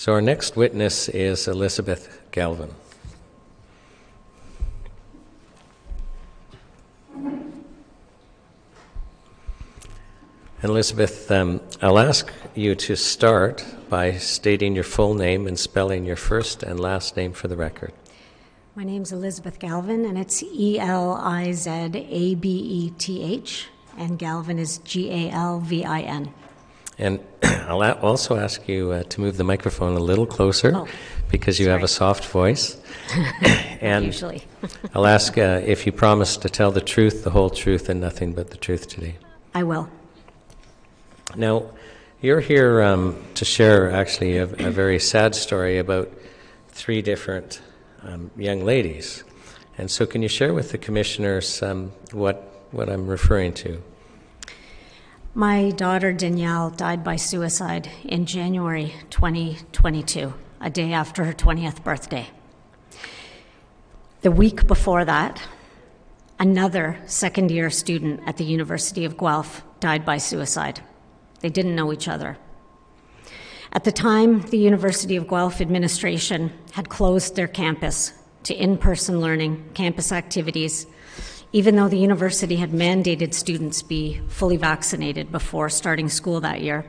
So our next witness is Elizabeth Galvin. Elizabeth, I'll ask you to start by stating your full name and spelling your first and last name for the record. My name's Elizabeth Galvin, and it's E-L-I-Z-A-B-E-T-H, and Galvin is G-A-L-V-I-N. And I'll also ask you to move the microphone a little closer, because you have a soft voice. And usually. I'll ask if you promise to tell the truth, the whole truth, and nothing but the truth today. I will. Now, you're here to share, actually, a very sad story about three different young ladies. And so can you share with the commissioners what I'm referring to? My daughter, Danielle, died by suicide in January 2022, a day after her 20th birthday. The week before that, another second-year student at the University of Guelph died by suicide. They didn't know each other. At the time, the University of Guelph administration had closed their campus to in-person learning, campus activities, even though the university had mandated students be fully vaccinated before starting school that year.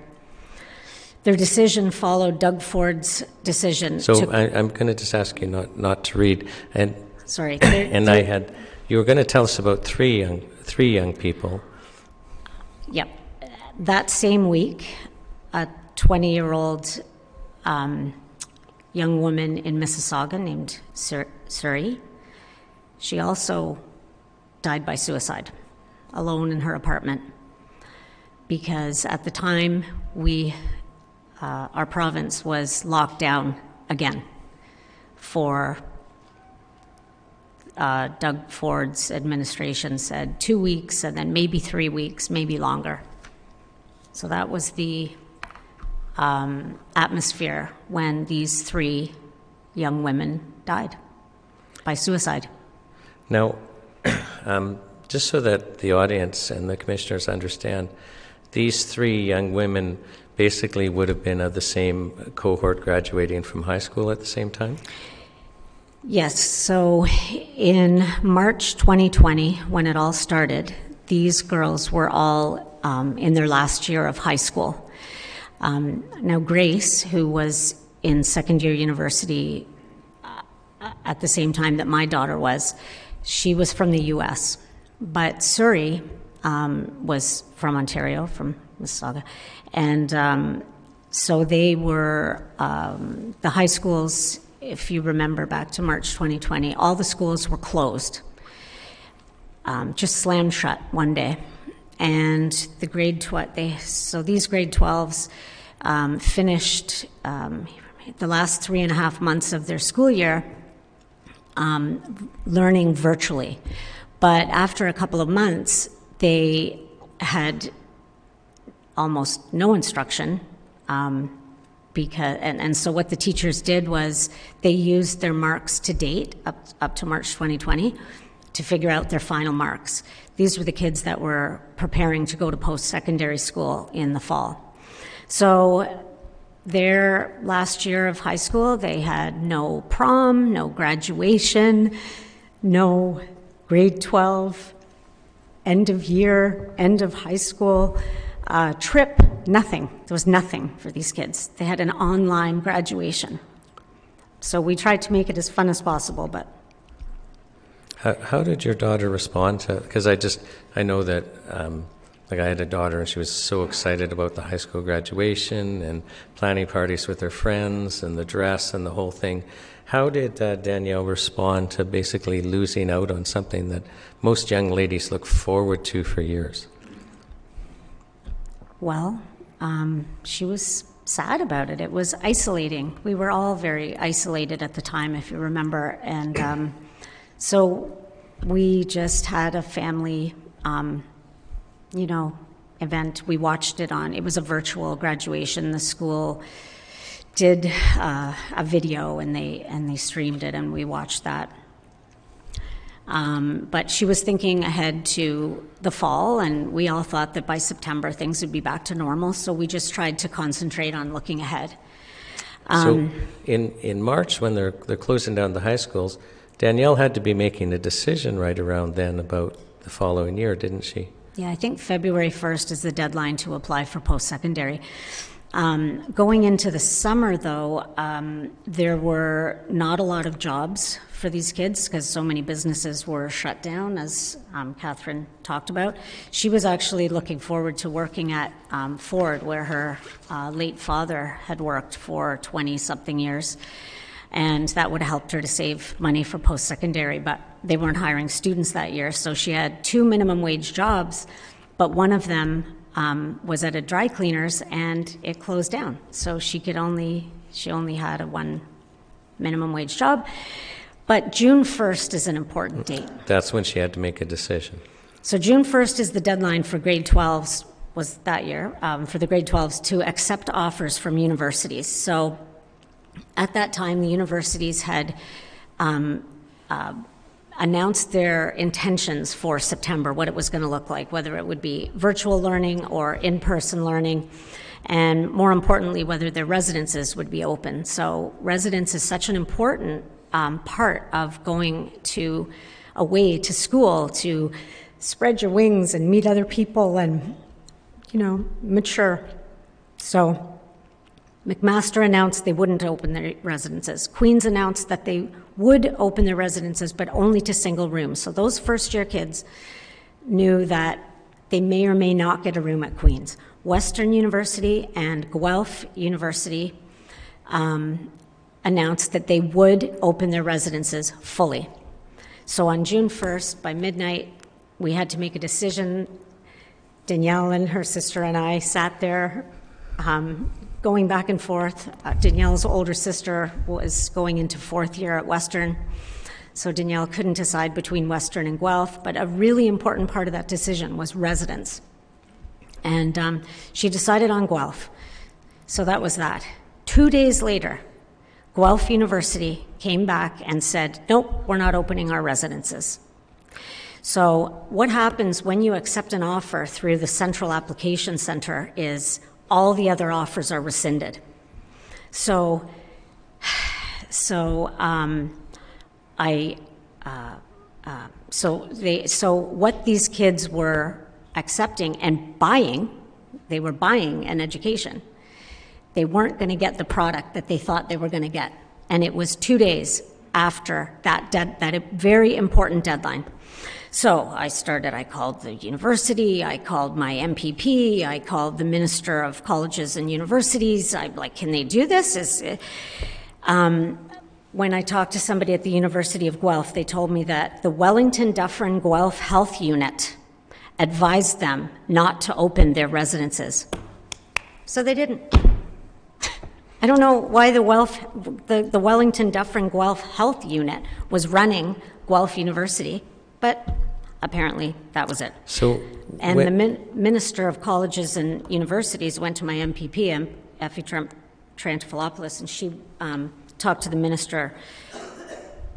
Their decision followed Doug Ford's decision. So I'm going to just ask you not to read. And sorry. You were going to tell us about three young people. Yep. That same week, a 20-year-old young woman in Mississauga named Suri, she also died by suicide, alone in her apartment, because at the time our province was locked down again for Doug Ford's administration said 2 weeks and then maybe 3 weeks, maybe longer. So that was the atmosphere when these three young women died by suicide. Now, just so that the audience and the commissioners understand, these three young women basically would have been of the same cohort graduating from high school at the same time? Yes. So in March 2020, when it all started, these girls were all in their last year of high school. Now Grace, who was in second year university at the same time that my daughter was, she was from the U.S. But Suri was from Ontario, from Mississauga. And so they were, the high schools, if you remember back to March 2020, all the schools were closed, just slammed shut one day. And the these grade 12s finished the last 3.5 months of their school year learning virtually. But after a couple of months, they had almost no instruction so what the teachers did was they used their marks to date up to March 2020 to figure out their final marks. These were the kids that were preparing to go to post-secondary school in the fall. So their last year of high school, they had no prom, no graduation, no grade 12, end of year, end of high school trip, nothing. There was nothing for these kids. They had an online graduation. So we tried to make it as fun as possible, but... How did your daughter respond to? Because I know that I had a daughter and she was so excited about the high school graduation and planning parties with her friends and the dress and the whole thing. How did Danielle respond to basically losing out on something that most young ladies look forward to for years? Well, she was sad about it. It was isolating. We were all very isolated at the time, if you remember, and. So we just had a family, event. We watched it on. It was a virtual graduation. The school did a video, and they streamed it, and we watched that. But she was thinking ahead to the fall, and we all thought that by September things would be back to normal. So we just tried to concentrate on looking ahead. So in March, when they're closing down the high schools, Danielle had to be making a decision right around then about the following year, didn't she? Yeah, I think February 1st is the deadline to apply for post-secondary. Going into the summer, though, there were not a lot of jobs for these kids because so many businesses were shut down, as Catherine talked about. She was actually looking forward to working at Ford, where her late father had worked for 20-something years, and that would have helped her to save money for post-secondary, but they weren't hiring students that year, so she had two minimum wage jobs, but one of them was at a dry cleaner's and it closed down. So she only had a one minimum wage job. But June 1st is an important date. That's when she had to make a decision. So June 1st is the deadline for grade 12s, was that year, for the grade 12s to accept offers from universities. So at that time, the universities had announced their intentions for September, what it was going to look like, whether it would be virtual learning or in-person learning, and more importantly, whether their residences would be open. So residence is such an important part of going away to school to spread your wings and meet other people and, you know, mature. So McMaster announced they wouldn't open their residences. Queens announced that they would open their residences, but only to single rooms. So those first-year kids knew that they may or may not get a room at Queens. Western University and Guelph University announced that they would open their residences fully. So on June 1st, by midnight, we had to make a decision. Danielle and her sister and I sat there going back and forth. Danielle's older sister was going into fourth year at Western, so Danielle couldn't decide between Western and Guelph, but a really important part of that decision was residence. And she decided on Guelph, so that was that. 2 days later, Guelph University came back and said, nope, we're not opening our residences. So what happens when you accept an offer through the Central Application Center is all the other offers are rescinded. So what these kids were accepting and buying, they were buying an education. They weren't going to get the product that they thought they were going to get, and it was 2 days after that very important deadline. So I called the university, I called my MPP, I called the Minister of Colleges and Universities. I'm like, can they do this? When I talked to somebody at the University of Guelph, they told me that the Wellington Dufferin Guelph Health Unit advised them not to open their residences. So they didn't. I don't know why the Wellington Dufferin Guelph Health Unit was running Guelph University, but apparently that was it. So, and the Minister of Colleges and Universities went to my MPP, Effie Trantafilopoulos, and she talked to the minister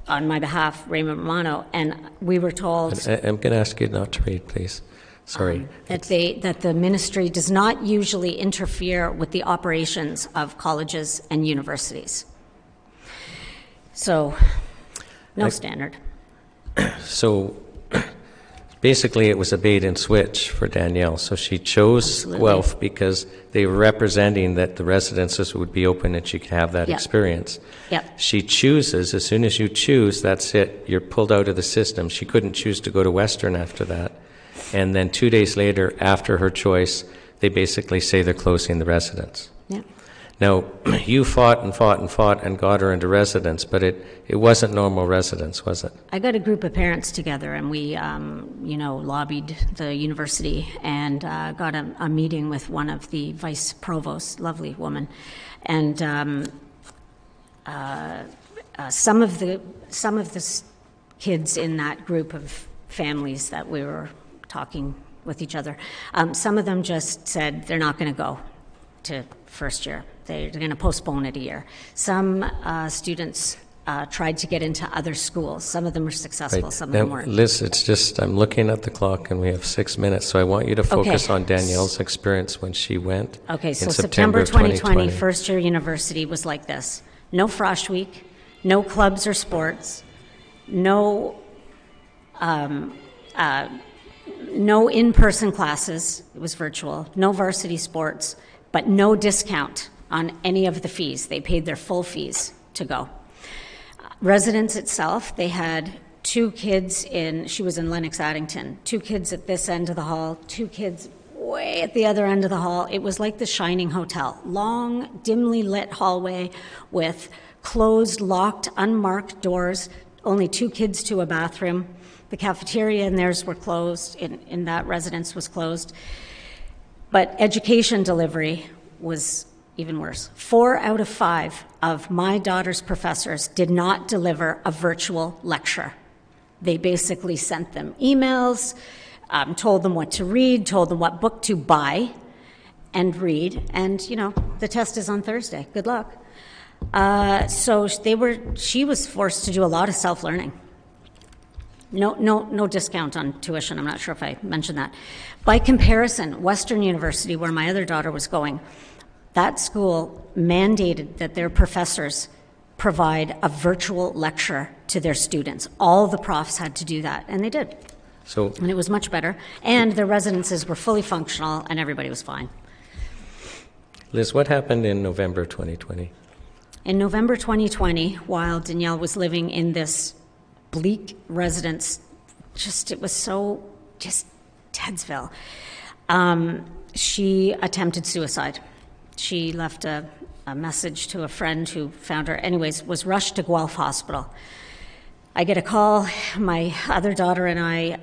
on my behalf, Raymond Romano, and we were told... I'm going to ask you not to read, please. Sorry. That the ministry does not usually interfere with the operations of colleges and universities. So, no standard. So basically it was a bait and switch for Danielle. So she chose Guelph because they were representing that the residences would be open and she could have that experience. Yep. She chooses. As soon as you choose, that's it. You're pulled out of the system. She couldn't choose to go to Western after that. And then 2 days later, after her choice, they basically say they're closing the residence. Yep. Now, you fought and fought and fought and got her into residence, but it wasn't normal residence, was it? I got a group of parents together, and we, lobbied the university and got a meeting with one of the vice provosts, lovely woman, and some of the kids in that group of families that we were talking with each other, some of them just said they're not going to go to first year. They're going to postpone it a year. Some students tried to get into other schools. Some of them were successful, right. Some of them weren't. Liz, it's just, I'm looking at the clock and we have 6 minutes, so I want you to focus on Danielle's experience when she went. Okay, so September 2020, first year university was like this. No frosh week, no clubs or sports, no no in-person classes, it was virtual, no varsity sports, but no discount on any of the fees. They paid their full fees to go. Residence itself, they had two kids in, she was in Lennox Addington, two kids at this end of the hall, two kids way at the other end of the hall. It was like the Shining Hotel, long, dimly lit hallway with closed, locked, unmarked doors, only two kids to a bathroom. The cafeteria and theirs were closed, in that residence was closed. But education delivery was even worse. 4 out of 5 of my daughter's professors did not deliver a virtual lecture. They basically sent them emails, told them what to read, told them what book to buy and read, and, you know, the test is on Thursday. Good luck. So she was forced to do a lot of self-learning. No discount on tuition. I'm not sure if I mentioned that. By comparison, Western University, where my other daughter was going, that school mandated that their professors provide a virtual lecture to their students. All the profs had to do that, and they did. And it was much better. And their residences were fully functional, and everybody was fine. Liz, what happened in November 2020? In November 2020, while Danielle was living in this bleak residence, it was so Tedesville, she attempted suicide. She left a message to a friend who found her. Anyways, was rushed to Guelph Hospital. I get a call. My other daughter and I,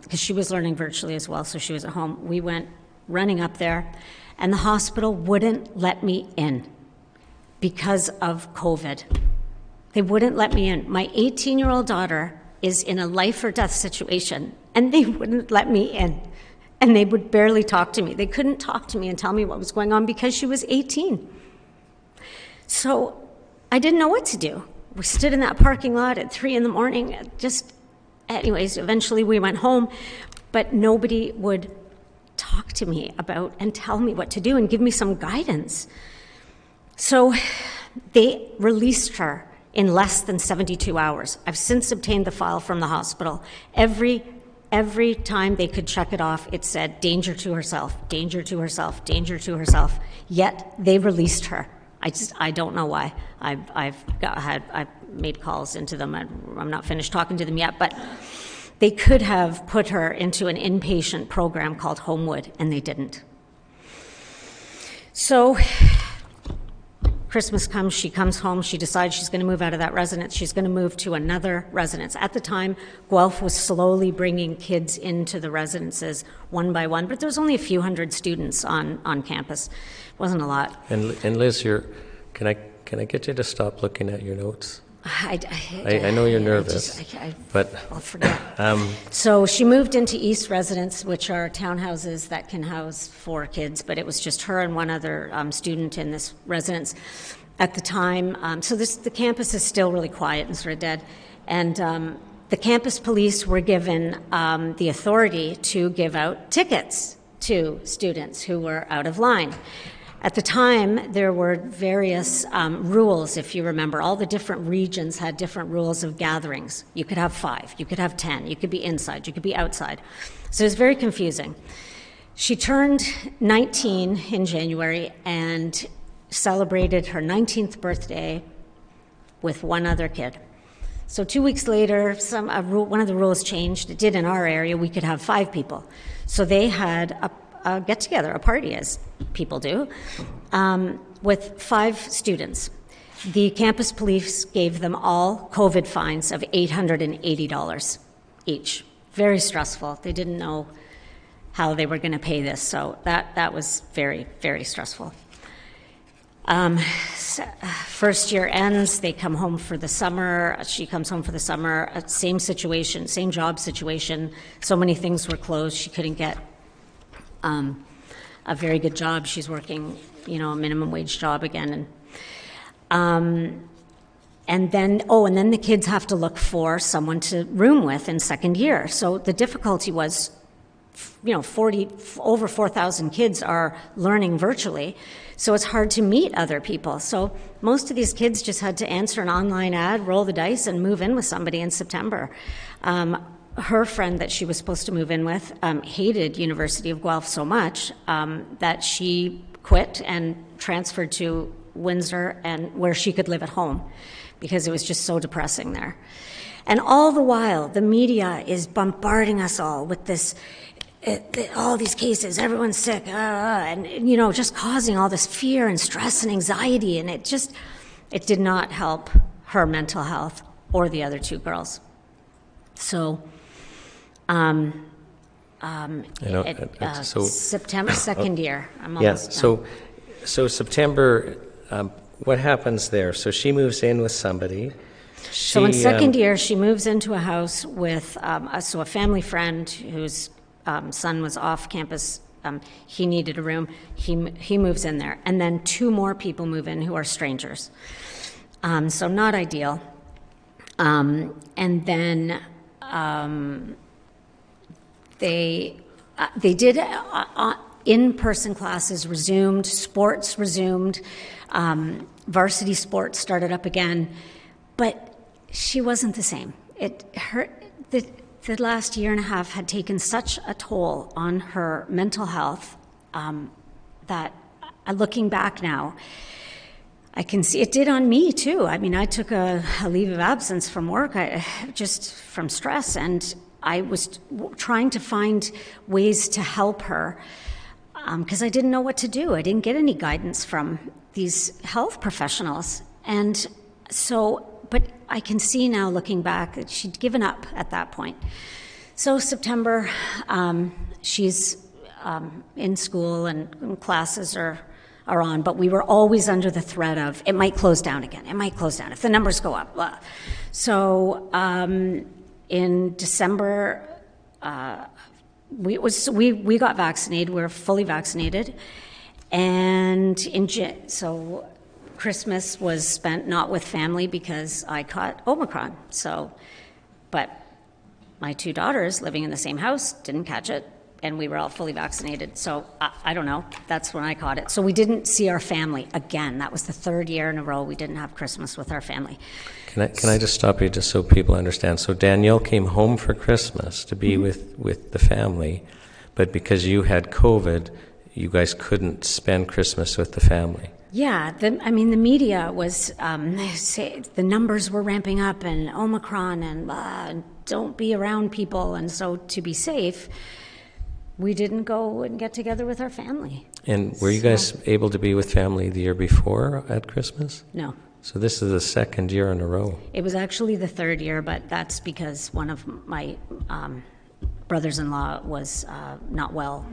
because she was learning virtually as well, so she was at home, we went running up there, and the hospital wouldn't let me in because of COVID. They wouldn't let me in. My 18-year-old daughter is in a life or death situation, and they wouldn't let me in. And they would barely talk to me. They couldn't talk to me and tell me what was going on because she was 18. So I didn't know what to do. We stood in that parking lot at 3 a.m. Anyways, eventually we went home, but nobody would talk to me about and tell me what to do and give me some guidance. So they released her in less than 72 hours. I've since obtained the file from the hospital. Every time they could check it off, it said, danger to herself, danger to herself, danger to herself. Yet they released her. I don't know why. I've made calls into them. I'm not finished talking to them yet, but they could have put her into an inpatient program called Homewood, and they didn't. So Christmas comes, she comes home, she decides she's going to move out of that residence, she's going to move to another residence. At the time, Guelph was slowly bringing kids into the residences one by one, but there was only a few hundred students on campus. It wasn't a lot. And Liz, can I get you to stop looking at your notes? I know you're nervous, but I'll forget. So she moved into East Residence, which are townhouses that can house 4 kids, but it was just her and one other student in this residence at the time. The campus is still really quiet and sort of dead, and the campus police were given the authority to give out tickets to students who were out of line. At the time, there were various rules, if you remember. All the different regions had different rules of gatherings. You could have 5, you could have 10, you could be inside, you could be outside. So it was very confusing. She turned 19 in January and celebrated her 19th birthday with one other kid. So 2 weeks later, one of the rules changed. It did in our area. We could have 5 people. So they had a get-together, a party, as people do, with 5 students. The campus police gave them all COVID fines of $880 each. Very stressful. They didn't know how they were going to pay this, so that was very, very stressful. First year ends, they come home for the summer, she comes home for the summer, same situation, same job situation, so many things were closed, she couldn't get a very good job. She's working, a minimum wage job again. And And then, and then the kids have to look for someone to room with in second year. So the difficulty was, you know, over 4,000 kids are learning virtually. So it's hard to meet other people. So most of these kids just had to answer an online ad, roll the dice, and move in with somebody in September. Her friend that she was supposed to move in with hated University of Guelph so much that she quit and transferred to Windsor, and where she could live at home, because it was just so depressing there. And all the while, the media is bombarding us all with this, all these cases, everyone's sick, and, you know, just causing all this fear and stress and anxiety. And it did not help her mental health or the other two girls. So, September, second year, I'm almost done. So September, what happens there? So she moves in with somebody. So in second year, she moves into a house with a family friend whose son was off campus. He needed a room. He moves in there. And then two more people move in who are strangers. So not ideal. And then they did... in-person classes resumed, sports resumed, varsity sports started up again, but she wasn't the same. The last year and a half had taken such a toll on her mental health that, looking back now, I can see it did on me too. I mean, I took a leave of absence from work, just from stress, and I was trying to find ways to help her, because I didn't know what to do. I didn't get any guidance from these health professionals. And so, but I can see now, looking back, that she'd given up at that point. So September, she's in school and classes are on, but we were always under the threat of, it might close down again, it might close down if the numbers go up, blah. So in December, we got vaccinated. We were fully vaccinated, and so Christmas was spent not with family because I caught Omicron. So, but my two daughters living in the same house didn't catch it, and we were all fully vaccinated. So I don't know. That's when I caught it. So we didn't see our family again. That was the third year in a row we didn't have Christmas with our family. Can I just stop you just so people understand? So Danielle came home for Christmas to be with the family, but because you had COVID, you guys couldn't spend Christmas with the family. Yeah, the media was, the numbers were ramping up and Omicron and don't be around people. And so to be safe, we didn't go and get together with our family. And were you guys able to be with family the year before at Christmas? No. So this is the second year in a row. It was actually the third year, but that's because one of my brothers-in-law was not well,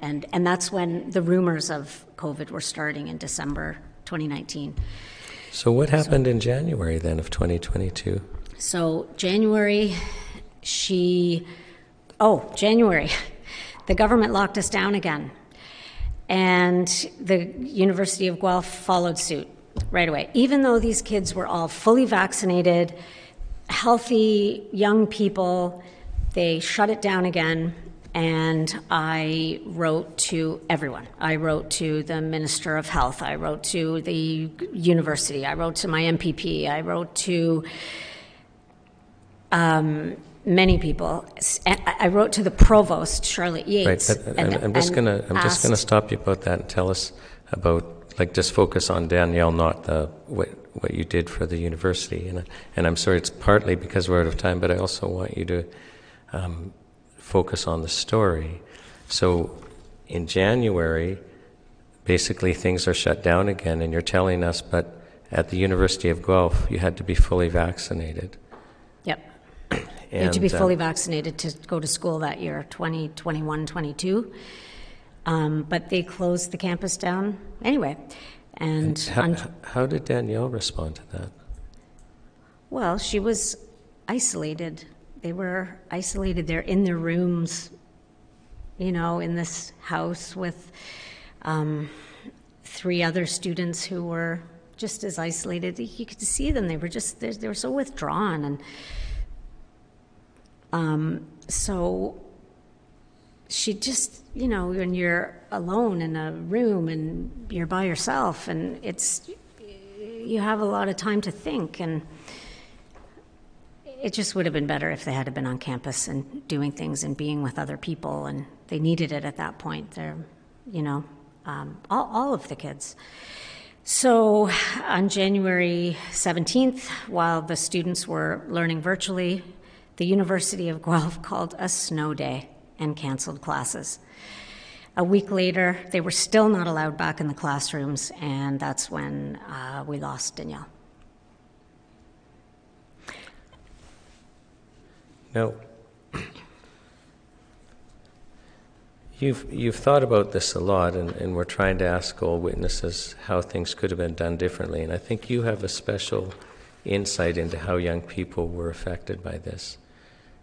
and that's when the rumors of COVID were starting in December 2019. So what happened in January then of 2022? So January, the government locked us down again, and the University of Guelph followed suit. Right away. Even though these kids were all fully vaccinated, healthy, young people, they shut it down again. And I wrote to everyone. I wrote to the Minister of Health. I wrote to the university. I wrote to my MPP. I wrote to many people. I wrote to the provost, Charlotte Yates. Right. I'm just going to stop you about that and tell us about, like, just focus on Danielle, not what you did for the university. And I'm sorry, it's partly because we're out of time, but I also want you to focus on the story. So in January, basically things are shut down again, and you're telling us, but at the University of Guelph, you had to be fully vaccinated. Yep. And, you had to be fully vaccinated to go to school that year, 2021-22. But they closed the campus down anyway. And how did Danielle respond to that? Well, she was isolated. They were isolated. They're in their rooms, you know, in this house with 3 other students who were just as isolated. You could see them. They were just, they were so withdrawn. And so she just, you know, when you're alone in a room and you're by yourself, and it's, you have a lot of time to think, and it just would have been better if they had been on campus and doing things and being with other people, and they needed it at that point. They're, you know, all of the kids. So on January 17th, while the students were learning virtually, the University of Guelph called a snow day and canceled classes. A week later, they were still not allowed back in the classrooms, and that's when we lost Danielle. Now, you've thought about this a lot, and we're trying to ask all witnesses how things could have been done differently, and I think you have a special insight into how young people were affected by this.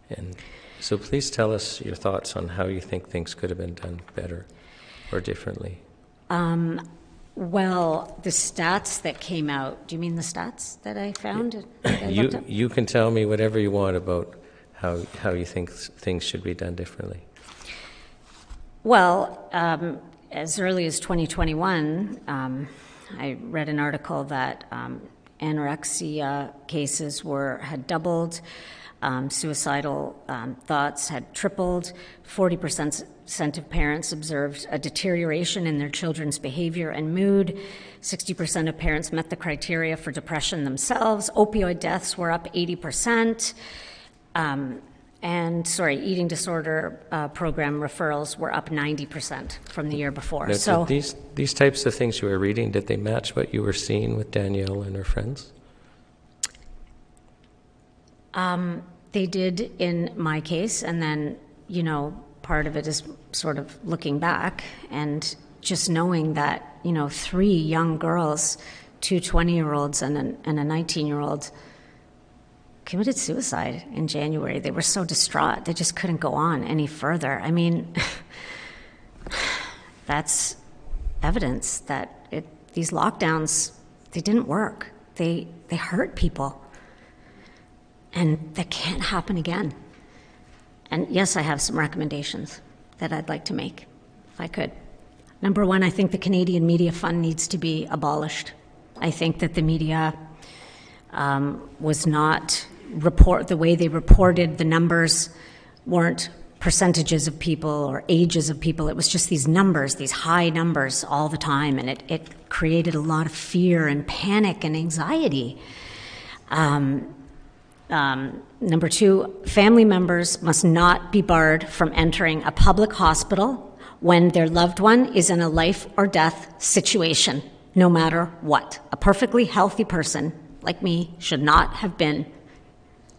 And so please tell us your thoughts on how you think things could have been done better or differently. Well, the stats that came out, do you mean the stats that I found? You can tell me whatever you want about how you think things should be done differently. Well, as early as 2021, I read an article that anorexia cases had doubled. Suicidal thoughts had tripled. 40% of parents observed a deterioration in their children's behavior and mood. 60% of parents met the criteria for depression themselves. Opioid deaths were up 80%. Eating disorder program referrals were up 90% from the year before. Now, so these types of things you were reading, did they match what you were seeing with Danielle and her friends? They did in my case, and then, you know, part of it is sort of looking back and just knowing that, you know, three young girls, two 20-year-olds and a 19-year-old committed suicide in January. They were so distraught. They just couldn't go on any further. I mean, that's evidence that these lockdowns, they didn't work. They hurt people. And that can't happen again. And yes, I have some recommendations that I'd like to make, if I could. Number one, I think the Canadian Media Fund needs to be abolished. I think that the media was not the way they reported the numbers weren't percentages of people or ages of people. It was just these numbers, these high numbers all the time, and it created a lot of fear and panic and anxiety. Number two, family members must not be barred from entering a public hospital when their loved one is in a life or death situation, no matter what. A perfectly healthy person like me should not have been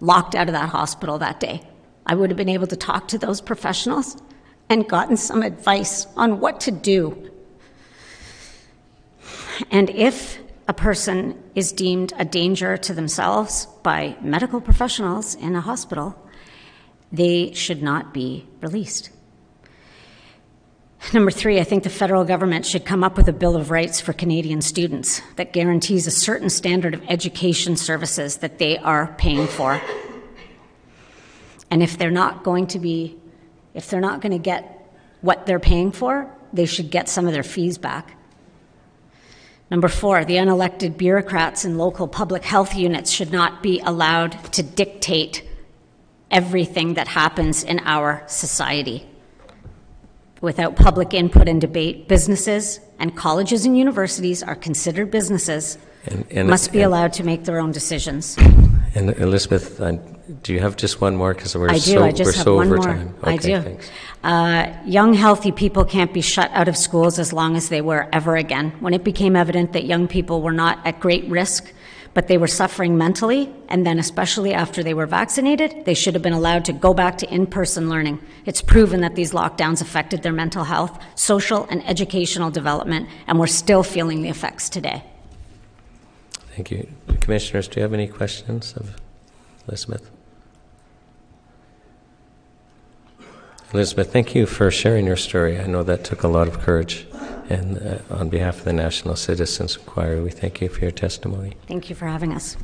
locked out of that hospital that day. I would have been able to talk to those professionals and gotten some advice on what to do. And if a person is deemed a danger to themselves by medical professionals in a hospital, they should not be released. Number three, I think the federal government should come up with a Bill of Rights for Canadian students that guarantees a certain standard of education services that they are paying for. And if they're not going to get what they're paying for, they should get some of their fees back. Number four, the unelected bureaucrats in local public health units should not be allowed to dictate everything that happens in our society. Without public input and debate, businesses and colleges and universities are considered businesses and must be allowed to make their own decisions. And Elizabeth, do you have just one more? Because we're over time. Okay, I do. Thanks. Young, healthy people can't be shut out of schools as long as they were ever again. When it became evident that young people were not at great risk, but they were suffering mentally, and then especially after they were vaccinated, they should have been allowed to go back to in-person learning. It's proven that these lockdowns affected their mental health, social, and educational development, and we're still feeling the effects today. Thank you. Commissioners, do you have any questions of Elizabeth? Elizabeth, thank you for sharing your story. I know that took a lot of courage And on behalf of the National Citizens Inquiry, we thank you for your testimony. Thank you for having us.